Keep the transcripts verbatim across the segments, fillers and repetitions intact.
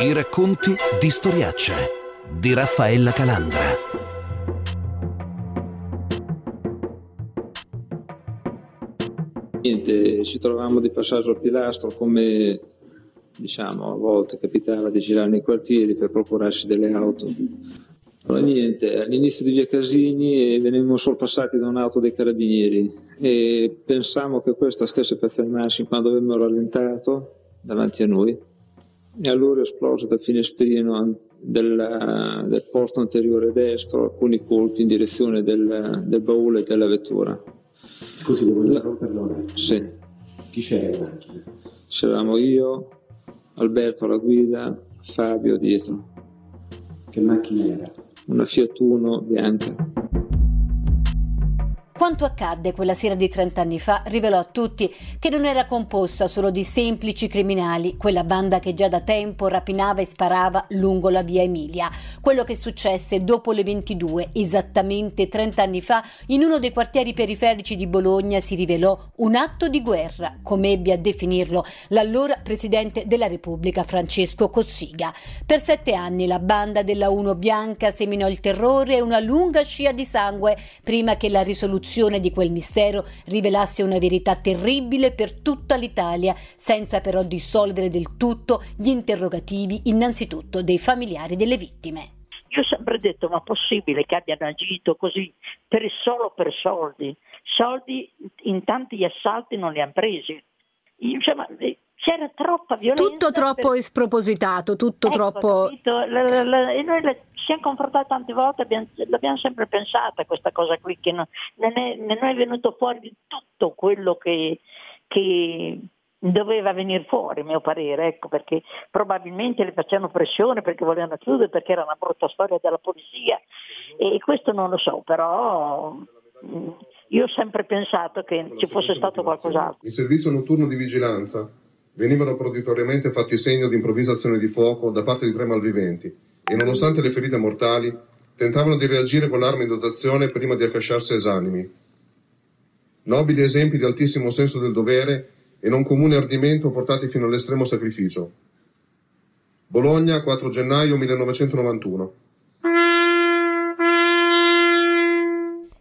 I racconti di Storiacce di Raffaella Calandra. Niente, ci trovavamo di passaggio al Pilastro, come diciamo a volte capitava di girare nei quartieri per procurarsi delle auto. Allora niente, all'inizio di via Casini venivamo sorpassati da un'auto dei carabinieri e pensammo che questa stesse per fermarsi quando avevamo rallentato davanti a noi, e allora esplose dal finestrino della, del posto anteriore destro alcuni colpi in direzione del, del baule e della vettura. Scusi, devo interrompere? Sì. Chi c'era in macchina? C'eravamo io, Alberto alla guida, Fabio dietro. Che macchina era? Una Fiat Uno bianca. Quanto accadde quella sera di trent'anni fa rivelò a tutti che non era composta solo di semplici criminali, quella banda che già da tempo rapinava e sparava lungo la via Emilia. Quello che successe dopo le ventidue, esattamente trent'anni fa, in uno dei quartieri periferici di Bologna si rivelò un atto di guerra, come ebbe a definirlo l'allora presidente della Repubblica Francesco Cossiga. Per sette anni la banda della Uno Bianca seminò il terrore e una lunga scia di sangue prima che la risoluzione di quel mistero rivelasse una verità terribile per tutta l'Italia, senza però dissolvere del tutto gli interrogativi innanzitutto dei familiari delle vittime. Io ho sempre detto, ma possibile che abbiano agito così per solo per soldi? Soldi in tanti assalti non li hanno presi. Insomma, c'era troppa violenza. Tutto troppo per... spropositato, tutto ecco, troppo... La, la, la, e noi le... ci siamo confrontati tante volte, abbiamo, l'abbiamo sempre pensata questa cosa qui, che non, non, è, non è venuto fuori di tutto quello che, che doveva venire fuori, a mio parere, ecco, perché probabilmente le facevano pressione perché volevano chiudere, perché era una brutta storia della polizia, e questo non lo so, però io ho sempre pensato che ci fosse stato qualcos'altro. Il servizio notturno di vigilanza venivano proditoriamente fatti segno di improvvisazione di fuoco da parte di tre malviventi, e nonostante le ferite mortali, tentavano di reagire con l'arma in dotazione prima di accasciarsi esanimi. Nobili esempi di altissimo senso del dovere e non comune ardimento portati fino all'estremo sacrificio. Bologna, quattro gennaio millenovecentonovantuno.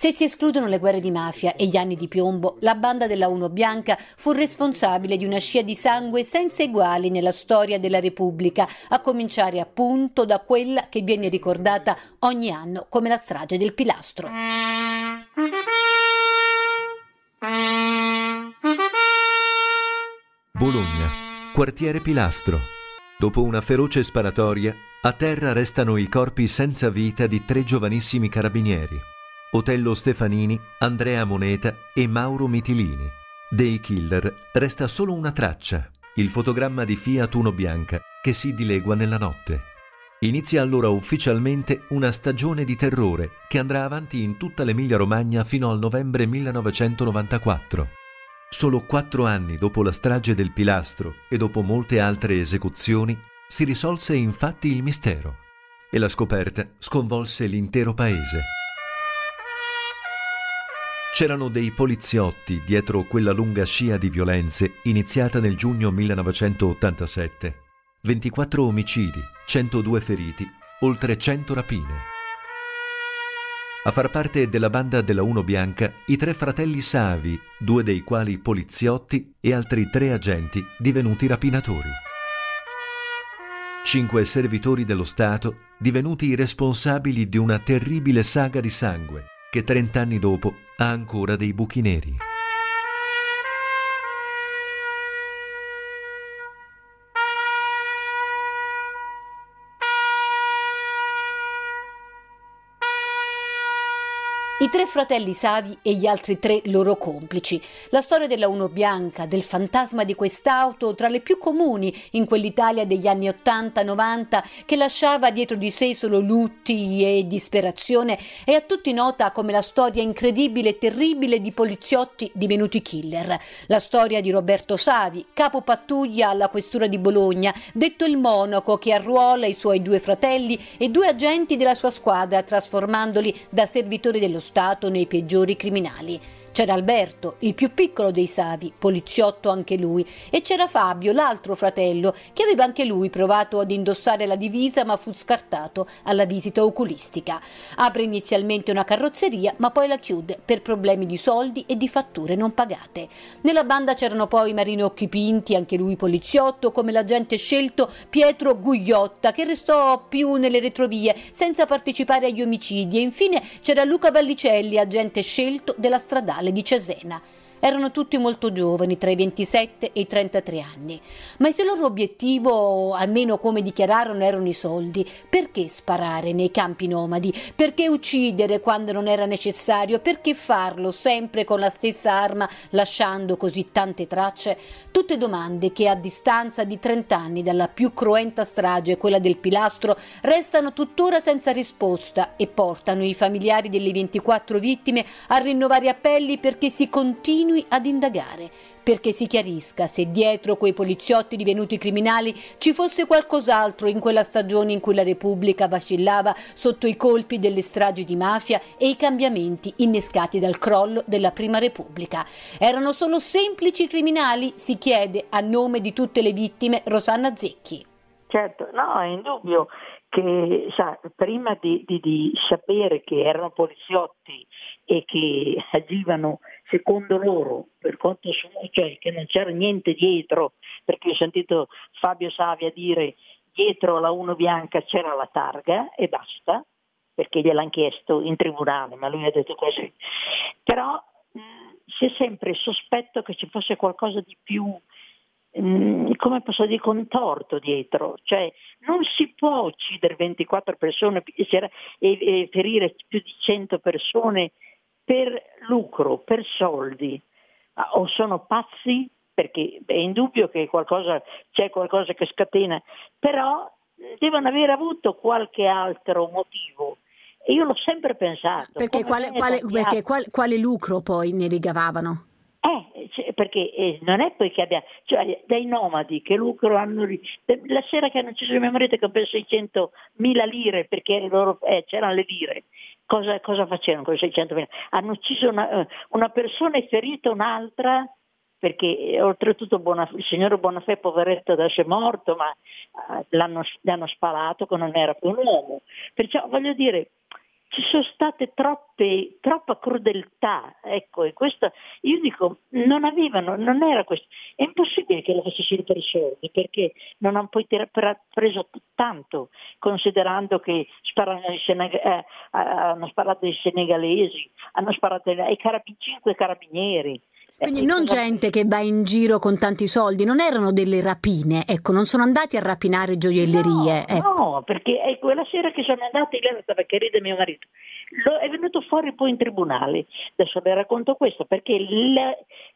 Se si escludono le guerre di mafia e gli anni di piombo, la banda della Uno Bianca fu responsabile di una scia di sangue senza eguali nella storia della Repubblica, a cominciare appunto da quella che viene ricordata ogni anno come la strage del Pilastro. Bologna, quartiere Pilastro. Dopo una feroce sparatoria, a terra restano i corpi senza vita di tre giovanissimi carabinieri: Otello Stefanini, Andrea Moneta e Mauro Mitilini. Dei killer resta solo una traccia, il fotogramma di Fiat Uno Bianca che si dilegua nella notte. Inizia allora ufficialmente una stagione di terrore che andrà avanti in tutta l'Emilia-Romagna fino al novembre millenovecentonovantaquattro. Solo quattro anni dopo la strage del Pilastro e dopo molte altre esecuzioni si risolse infatti il mistero, e la scoperta sconvolse l'intero paese. C'erano dei poliziotti dietro quella lunga scia di violenze iniziata nel giugno millenovecentottantasette. ventiquattro omicidi, centodue feriti, oltre cento rapine. A far parte della banda della Uno Bianca i tre fratelli Savi, due dei quali poliziotti e altri tre agenti divenuti rapinatori. Cinque servitori dello Stato divenuti responsabili di una terribile saga di sangue che trent'anni dopo ha ancora dei buchi neri. I tre fratelli Savi e gli altri tre loro complici. La storia della Uno Bianca, del fantasma di quest'auto, tra le più comuni in quell'Italia degli anni ottanta novanta, che lasciava dietro di sé solo lutti e disperazione, è a tutti nota come la storia incredibile e terribile di poliziotti divenuti killer. La storia di Roberto Savi, capo pattuglia alla questura di Bologna, detto il monaco, che arruola i suoi due fratelli e due agenti della sua squadra, trasformandoli da servitori dello Stato nei peggiori criminali. C'era Alberto, il più piccolo dei Savi, poliziotto anche lui, e c'era Fabio, l'altro fratello, che aveva anche lui provato ad indossare la divisa ma fu scartato alla visita oculistica. Apre inizialmente una carrozzeria ma poi la chiude per problemi di soldi e di fatture non pagate. Nella banda c'erano poi Marino Occhipinti, anche lui poliziotto, come l'agente scelto Pietro Gugliotta, che restò più nelle retrovie senza partecipare agli omicidi, e infine c'era Luca Vallicelli, agente scelto della stradale di Cesena. Erano tutti molto giovani, tra i ventisette e i trentatré anni, ma se il loro obiettivo, almeno come dichiararono, erano i soldi, perché sparare nei campi nomadi? Perché uccidere quando non era necessario? Perché farlo sempre con la stessa arma, lasciando così tante tracce? Tutte domande che, a distanza di trenta anni dalla più cruenta strage, quella del Pilastro, restano tuttora senza risposta e portano i familiari delle ventiquattro vittime a rinnovare appelli perché si continui ad indagare, perché si chiarisca se dietro quei poliziotti divenuti criminali ci fosse qualcos'altro in quella stagione in cui la Repubblica vacillava sotto i colpi delle stragi di mafia e i cambiamenti innescati dal crollo della Prima Repubblica. Erano solo semplici criminali? Si chiede a nome di tutte le vittime Rosanna Zecchi. Certo, no, è indubbio che, sa, prima di, di, di sapere che erano poliziotti e che agivano secondo loro, per conto suo, cioè che non c'era niente dietro, perché ho sentito Fabio Savi dire dietro alla uno bianca c'era la targa e basta, perché gliel'hanno chiesto in tribunale, ma lui ha detto così. Però mh, c'è sempre il sospetto che ci fosse qualcosa di più, mh, come posso dire, contorto dietro, cioè non si può uccidere ventiquattro persone e, e, e ferire più di cento persone per lucro, per soldi, o sono pazzi, perché è indubbio che qualcosa, c'è qualcosa che scatena, però devono aver avuto qualche altro motivo. E io l'ho sempre pensato. Perché quale, quale, perché quale, quale lucro poi ne ricavavano? Eh, cioè, perché eh, non è poi che abbia, cioè dai nomadi che lucro hanno, la sera che hanno ucciso mia marito che ho perso seicentomila lire perché era loro, eh, c'erano le lire. Cosa, cosa facevano con seicentomila? Hanno ucciso una, una persona e ferito un'altra, perché oltretutto Bonaf- il signor Bonafè, poveretto, adesso è morto, ma uh, l'hanno, l'hanno sparato che non era più un uomo. Perciò voglio dire, ci sono state troppe, troppa crudeltà, ecco, e questo, io dico, non avevano, non era questo, è impossibile che lo facessero per i soldi, perché non hanno poi ter- preso tanto, considerando che sparano i Seneg- eh, hanno sparato i senegalesi, hanno sparato ai carab- cinque carabinieri. Quindi non gente che va in giro con tanti soldi, non erano delle rapine, ecco, non sono andati a rapinare gioiellerie. No, ecco. No, perché è quella sera che sono andati, lei stava che ride mio marito, lo, è venuto fuori poi in tribunale, adesso le racconto questo, perché il,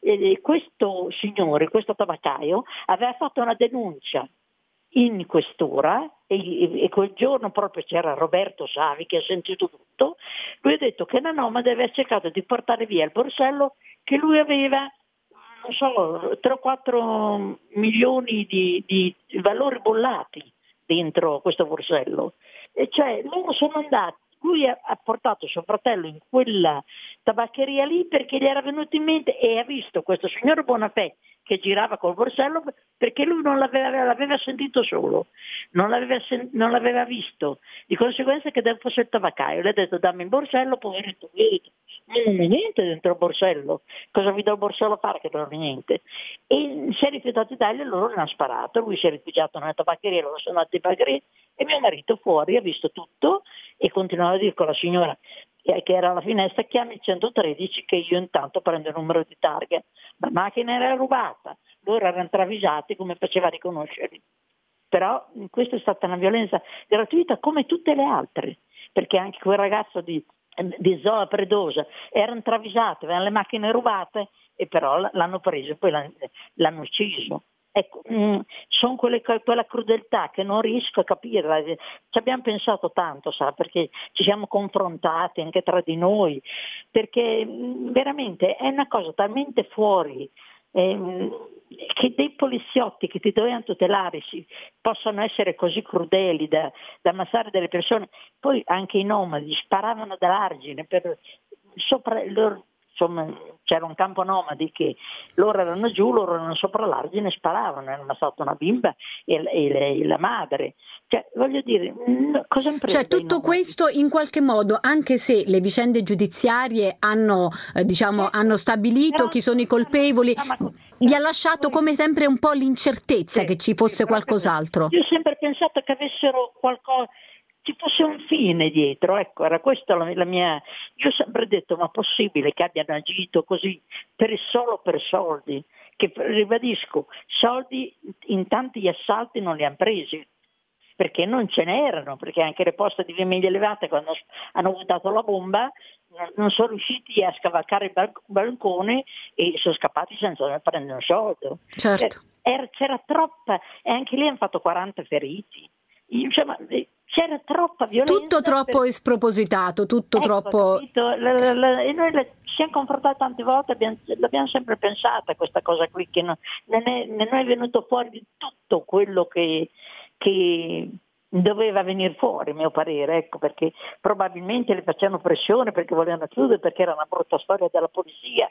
eh, questo signore, questo tabaccaio, aveva fatto una denuncia in questura e, e quel giorno proprio c'era Roberto Savi che ha sentito tutto, lui ha detto che una nomade aveva cercato di portare via il borsello che lui aveva, non so, tre o quattro milioni di, di valori bollati dentro questo borsello, e cioè loro sono andati, lui ha, ha portato suo fratello in quella tabaccheria lì perché gli era venuto in mente e ha visto questo signor Bonafè che girava col borsello, perché lui non l'aveva, l'aveva sentito solo, non l'aveva, sen- non l'aveva visto, di conseguenza che fosse il tabaccaio, le ha detto dammi il borsello, poveretto, non è niente dentro il borsello, cosa vi do il borsello a fare che non è niente, e si è rifiutato di dargli e loro ne hanno sparato, lui si è rifugiato nella tabaccheria, loro sono andati in tabaccheria e mio marito fuori ha visto tutto e continuava a dire con la signora che era alla finestra, chiami il centotredici che io intanto prendo il numero di targa, la macchina era rubata, loro erano travisati, come faceva a riconoscerli, però questa è stata una violenza gratuita come tutte le altre, perché anche quel ragazzo di, di Zoa Predosa erano travisati, avevano le macchine rubate e però l'hanno preso e poi l'hanno ucciso. Ecco, sono quelle, quella crudeltà che non riesco a capire, ci abbiamo pensato tanto, sa, perché ci siamo confrontati anche tra di noi, perché veramente è una cosa talmente fuori ehm, che dei poliziotti che ti dovevano tutelare si, possano essere così crudeli da, da ammazzare delle persone, poi anche i nomadi sparavano dall'argine per sopra loro insomma c'era un campo nomadi che loro erano giù, loro erano sopra l'argine e sparavano, era stata una bimba e, e, e la madre. Cioè, voglio dire, cosa cioè tutto questo in qualche modo, anche se le vicende giudiziarie hanno, eh, diciamo, hanno stabilito chi sono i colpevoli, vi ha lasciato come sempre un po' l'incertezza sì, che ci fosse sì, qualcos'altro. Io ho sempre pensato che avessero qualcosa, ci fosse un fine dietro, ecco, era questa la, la mia. Io ho sempre detto, ma possibile che abbiano agito così per solo per soldi? Che ribadisco, soldi in tanti assalti non li hanno presi, perché non ce n'erano, perché anche le poste di Ventimiglia Levante, quando hanno buttato la bomba, non sono riusciti a scavalcare il balcone e sono scappati senza prendere un soldo. Certo. Era, c'era troppa, e anche lì hanno fatto quaranta feriti. Insomma, c'era troppa violenza. Tutto troppo per... spropositato, tutto ecco, troppo... La, la, la, e noi la, ci siamo confrontati tante volte, abbiamo, l'abbiamo sempre pensata questa cosa qui, che non, non, è, non è venuto fuori tutto quello che... che doveva venire fuori, a mio parere, ecco, perché probabilmente le facevano pressione perché volevano chiudere, perché era una brutta storia della polizia,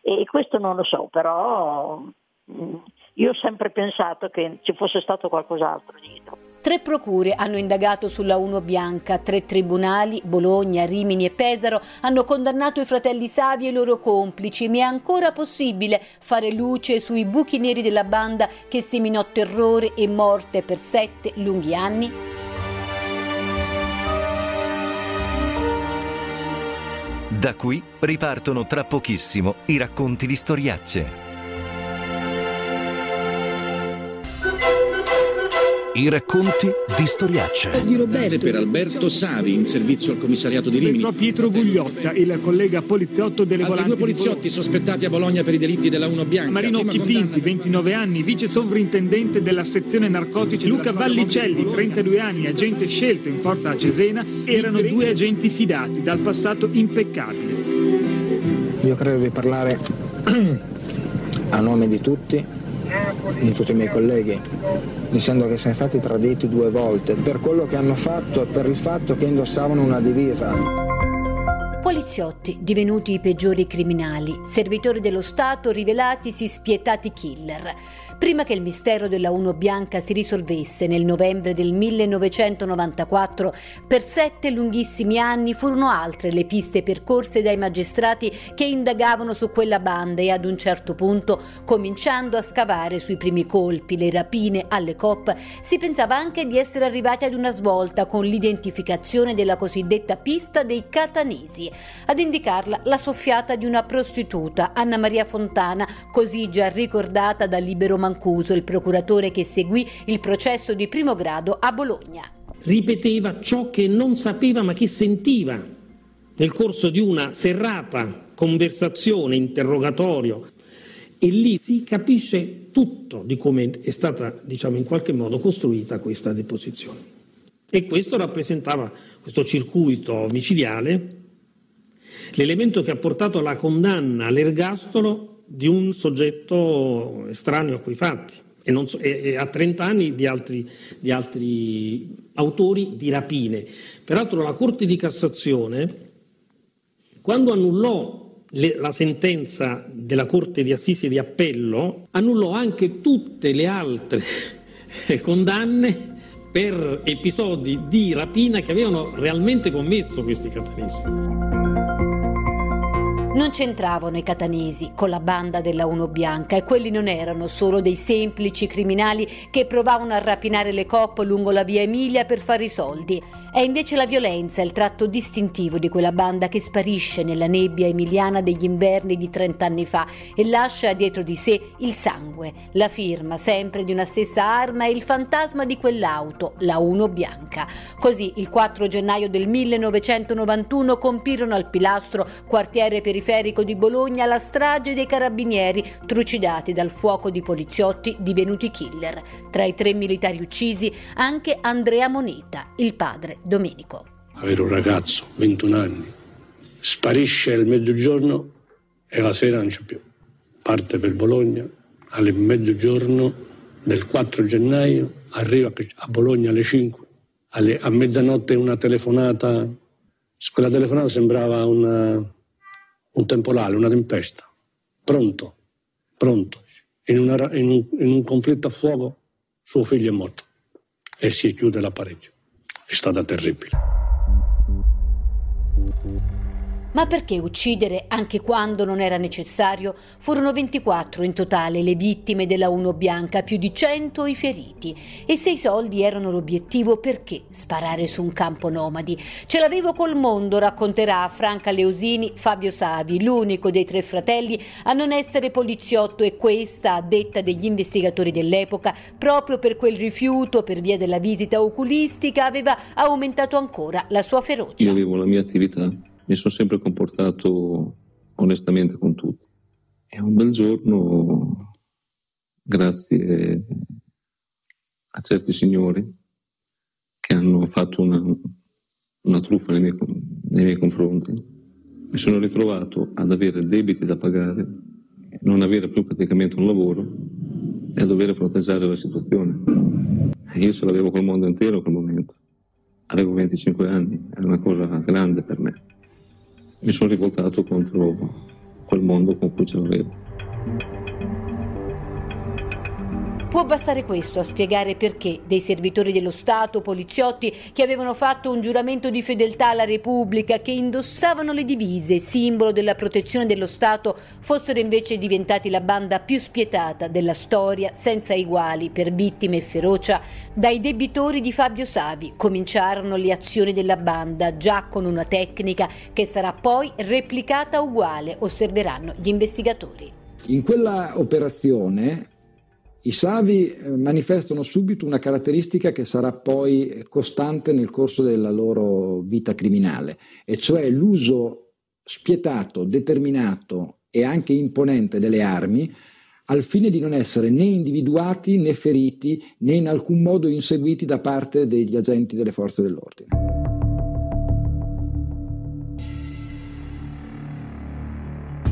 e questo non lo so, però io ho sempre pensato che ci fosse stato qualcos'altro dietro. Tre procure hanno indagato sulla Uno Bianca, tre tribunali, Bologna, Rimini e Pesaro, hanno condannato i fratelli Savi e i loro complici, ma è ancora possibile fare luce sui buchi neri della banda che seminò terrore e morte per sette lunghi anni? Da qui ripartono tra pochissimo i racconti di storiacce. I racconti di storiacce di Roberto. Per Alberto Savi, in servizio al commissariato di Rimini. Pietro Gugliotta, il collega poliziotto delle volanti. Altri due poliziotti sospettati a Bologna per i delitti della Uno Bianca. Marino Occhipinti, ventinove anni, vice sovrintendente della sezione narcotici. Luca Vallicelli, trentadue anni, agente scelto in forza a Cesena. Erano due agenti fidati dal passato impeccabile. Io credo di parlare a nome di tutti, di tutti i miei colleghi, dicendo che sono stati traditi due volte per quello che hanno fatto e per il fatto che indossavano una divisa. Poliziotti divenuti i peggiori criminali, servitori dello Stato rivelatisi spietati killer. Prima che il mistero della Uno Bianca si risolvesse nel novembre del millenovecentonovantaquattro, per sette lunghissimi anni furono altre le piste percorse dai magistrati che indagavano su quella banda e ad un certo punto, cominciando a scavare sui primi colpi, le rapine alle C O P, si pensava anche di essere arrivati ad una svolta con l'identificazione della cosiddetta pista dei catanesi. Ad indicarla la soffiata di una prostituta, Anna Maria Fontana, così già ricordata da Libero Mancuso, il procuratore che seguì il processo di primo grado a Bologna. Ripeteva ciò che non sapeva ma che sentiva nel corso di una serrata conversazione, interrogatorio, e lì si capisce tutto di come è stata, diciamo, in qualche modo costruita questa deposizione. E questo rappresentava, questo circuito micidiale, l'elemento che ha portato alla condanna all'ergastolo di un soggetto estraneo a quei fatti e, non so, e, e a trenta anni di altri, di altri autori di rapine. Peraltro la Corte di Cassazione, quando annullò le, la sentenza della Corte di Assise di Appello, annullò anche tutte le altre condanne per episodi di rapina che avevano realmente commesso questi catanesi. Non c'entravano i catanesi con la banda della Uno Bianca, e quelli non erano solo dei semplici criminali che provavano a rapinare le C O P lungo la via Emilia per fare i soldi. È invece la violenza il tratto distintivo di quella banda che sparisce nella nebbia emiliana degli inverni di trent'anni fa e lascia dietro di sé il sangue, la firma sempre di una stessa arma e il fantasma di quell'auto, la Uno Bianca. Così il quattro gennaio del millenovecentonovantuno compirono al Pilastro, quartiere periferico di Bologna, la strage dei carabinieri trucidati dal fuoco di poliziotti divenuti killer. Tra i tre militari uccisi anche Andrea Moneta, il padre Domenico. Era un ragazzo, ventuno anni, sparisce al mezzogiorno e la sera non c'è più. Parte per Bologna alle mezzogiorno del quattro gennaio, arriva a Bologna alle cinque. Alle, a mezzanotte una telefonata, quella telefonata sembrava una, un temporale, una tempesta, pronto, pronto, in, una, in, un, in un conflitto a fuoco suo figlio è morto e si chiude l'apparecchio. È stata terribile. Ma perché uccidere anche quando non era necessario? Furono ventiquattro in totale le vittime della Uno Bianca, più di cento i feriti. E se i soldi erano l'obiettivo, perché sparare su un campo nomadi? Ce l'avevo col mondo, racconterà a Franca Leosini Fabio Savi, l'unico dei tre fratelli a non essere poliziotto, e questa, a detta degli investigatori dell'epoca, proprio per quel rifiuto, per via della visita oculistica, aveva aumentato ancora la sua ferocia. Io avevo la mia attività. Mi sono sempre comportato onestamente con tutti. E un bel giorno, grazie a certi signori che hanno fatto una, una truffa nei miei, nei miei confronti, mi sono ritrovato ad avere debiti da pagare, non avere più praticamente un lavoro e a dover fronteggiare la situazione. Io ce l'avevo col mondo intero a quel momento. Avevo venticinque anni, era una cosa grande per me. Mi sono rivoltato contro quel mondo con cui ce l'avevo. Può bastare questo a spiegare perché dei servitori dello Stato, poliziotti che avevano fatto un giuramento di fedeltà alla Repubblica, che indossavano le divise, simbolo della protezione dello Stato, fossero invece diventati la banda più spietata della storia, senza eguali per vittime e ferocia. Dai debitori di Fabio Savi cominciarono le azioni della banda, già con una tecnica che sarà poi replicata uguale, osserveranno gli investigatori. In quella operazione i Savi manifestano subito una caratteristica che sarà poi costante nel corso della loro vita criminale, e cioè l'uso spietato, determinato e anche imponente delle armi, al fine di non essere né individuati né feriti né in alcun modo inseguiti da parte degli agenti delle forze dell'ordine.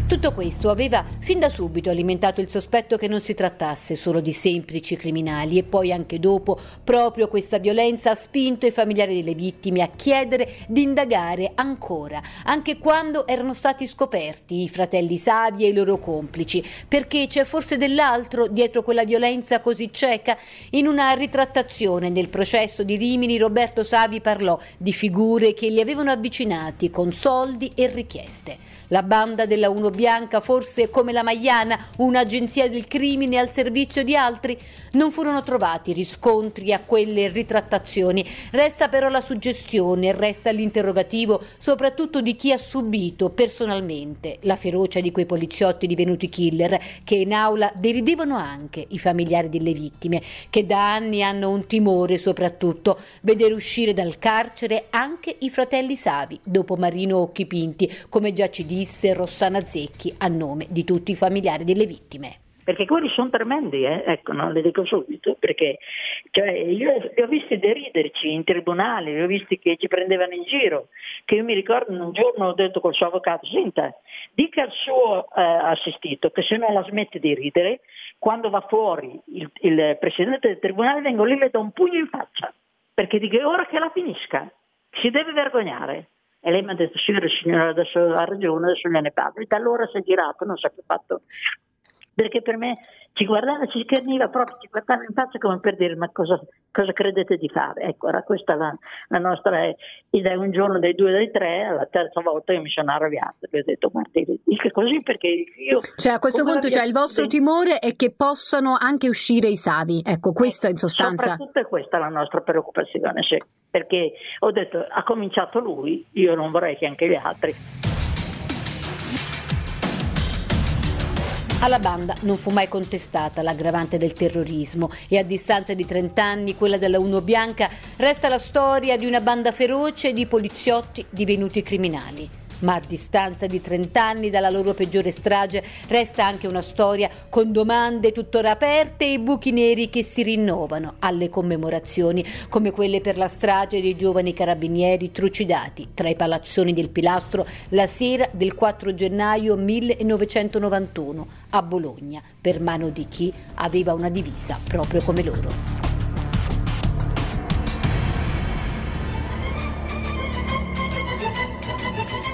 Tutto questo aveva fin da subito alimentato il sospetto che non si trattasse solo di semplici criminali, e poi anche dopo proprio questa violenza ha spinto i familiari delle vittime a chiedere di indagare ancora, anche quando erano stati scoperti i fratelli Savi e i loro complici, perché c'è forse dell'altro dietro quella violenza così cieca. In una ritrattazione del processo di Rimini, Roberto Savi parlò di figure che li avevano avvicinati con soldi e richieste. La banda della Uno Bianca, forse come la Maiana, un'agenzia del crimine al servizio di altri? Non furono trovati riscontri a quelle ritrattazioni. Resta però la suggestione, resta l'interrogativo, soprattutto di chi ha subito personalmente la ferocia di quei poliziotti divenuti killer, che in aula deridevano anche i familiari delle vittime, che da anni hanno un timore, soprattutto vedere uscire dal carcere anche i fratelli Savi, dopo Marino Occhipinti, come già ci disse Rosanna Zecchi a nome di tutti i familiari delle vittime. Perché quelli sono tremendi, eh? Ecco, no, le dico subito, perché cioè, io li ho visti deriderci in tribunale, li ho visti che ci prendevano in giro, che io mi ricordo un giorno ho detto col suo avvocato: senta, dica al suo eh, assistito che se non la smette di ridere, quando va fuori il, il presidente del tribunale, vengo lì e le do un pugno in faccia, perché dico è ora che la finisca, si deve vergognare. E lei mi ha detto: sì, signora, adesso ha ragione, adesso gliene parlo. E da allora si è girato, non so che ha fatto. Perché per me ci guardava, ci scherniva proprio, ci guardava in faccia come per dire: ma cosa, cosa credete di fare? Ecco, era questa la, la nostra idea. Un giorno dei due, dei tre, alla terza volta io mi sono arrabbiata. Vi ho detto: guardi, dica così perché io... Cioè a questo punto cioè, il vostro timore è che possano anche uscire i Savi. Ecco, questa in sostanza... Soprattutto è questa la nostra preoccupazione, sì. Perché ho detto, ha cominciato lui, io non vorrei che anche gli altri. Alla banda non fu mai contestata l'aggravante del terrorismo, e a distanza di trenta anni quella della Uno Bianca resta la storia di una banda feroce di poliziotti divenuti criminali. Ma a distanza di trenta anni dalla loro peggiore strage resta anche una storia con domande tuttora aperte e buchi neri che si rinnovano alle commemorazioni, come quelle per la strage dei giovani carabinieri trucidati tra i palazzoni del Pilastro la sera del quattro gennaio millenovecentonovantuno a Bologna, per mano di chi aveva una divisa proprio come loro.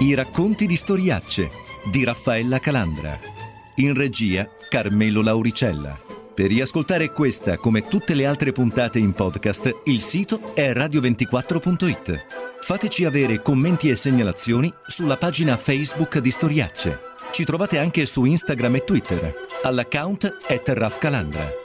I racconti di storiacce di Raffaella Calandra. In regia Carmelo Lauricella. Per riascoltare questa come tutte le altre puntate in podcast, il sito è radio ventiquattro punto it. Fateci avere commenti e segnalazioni sulla pagina Facebook di Storiacce. Ci trovate anche su Instagram e Twitter all'account chiocciola Raf Calandra.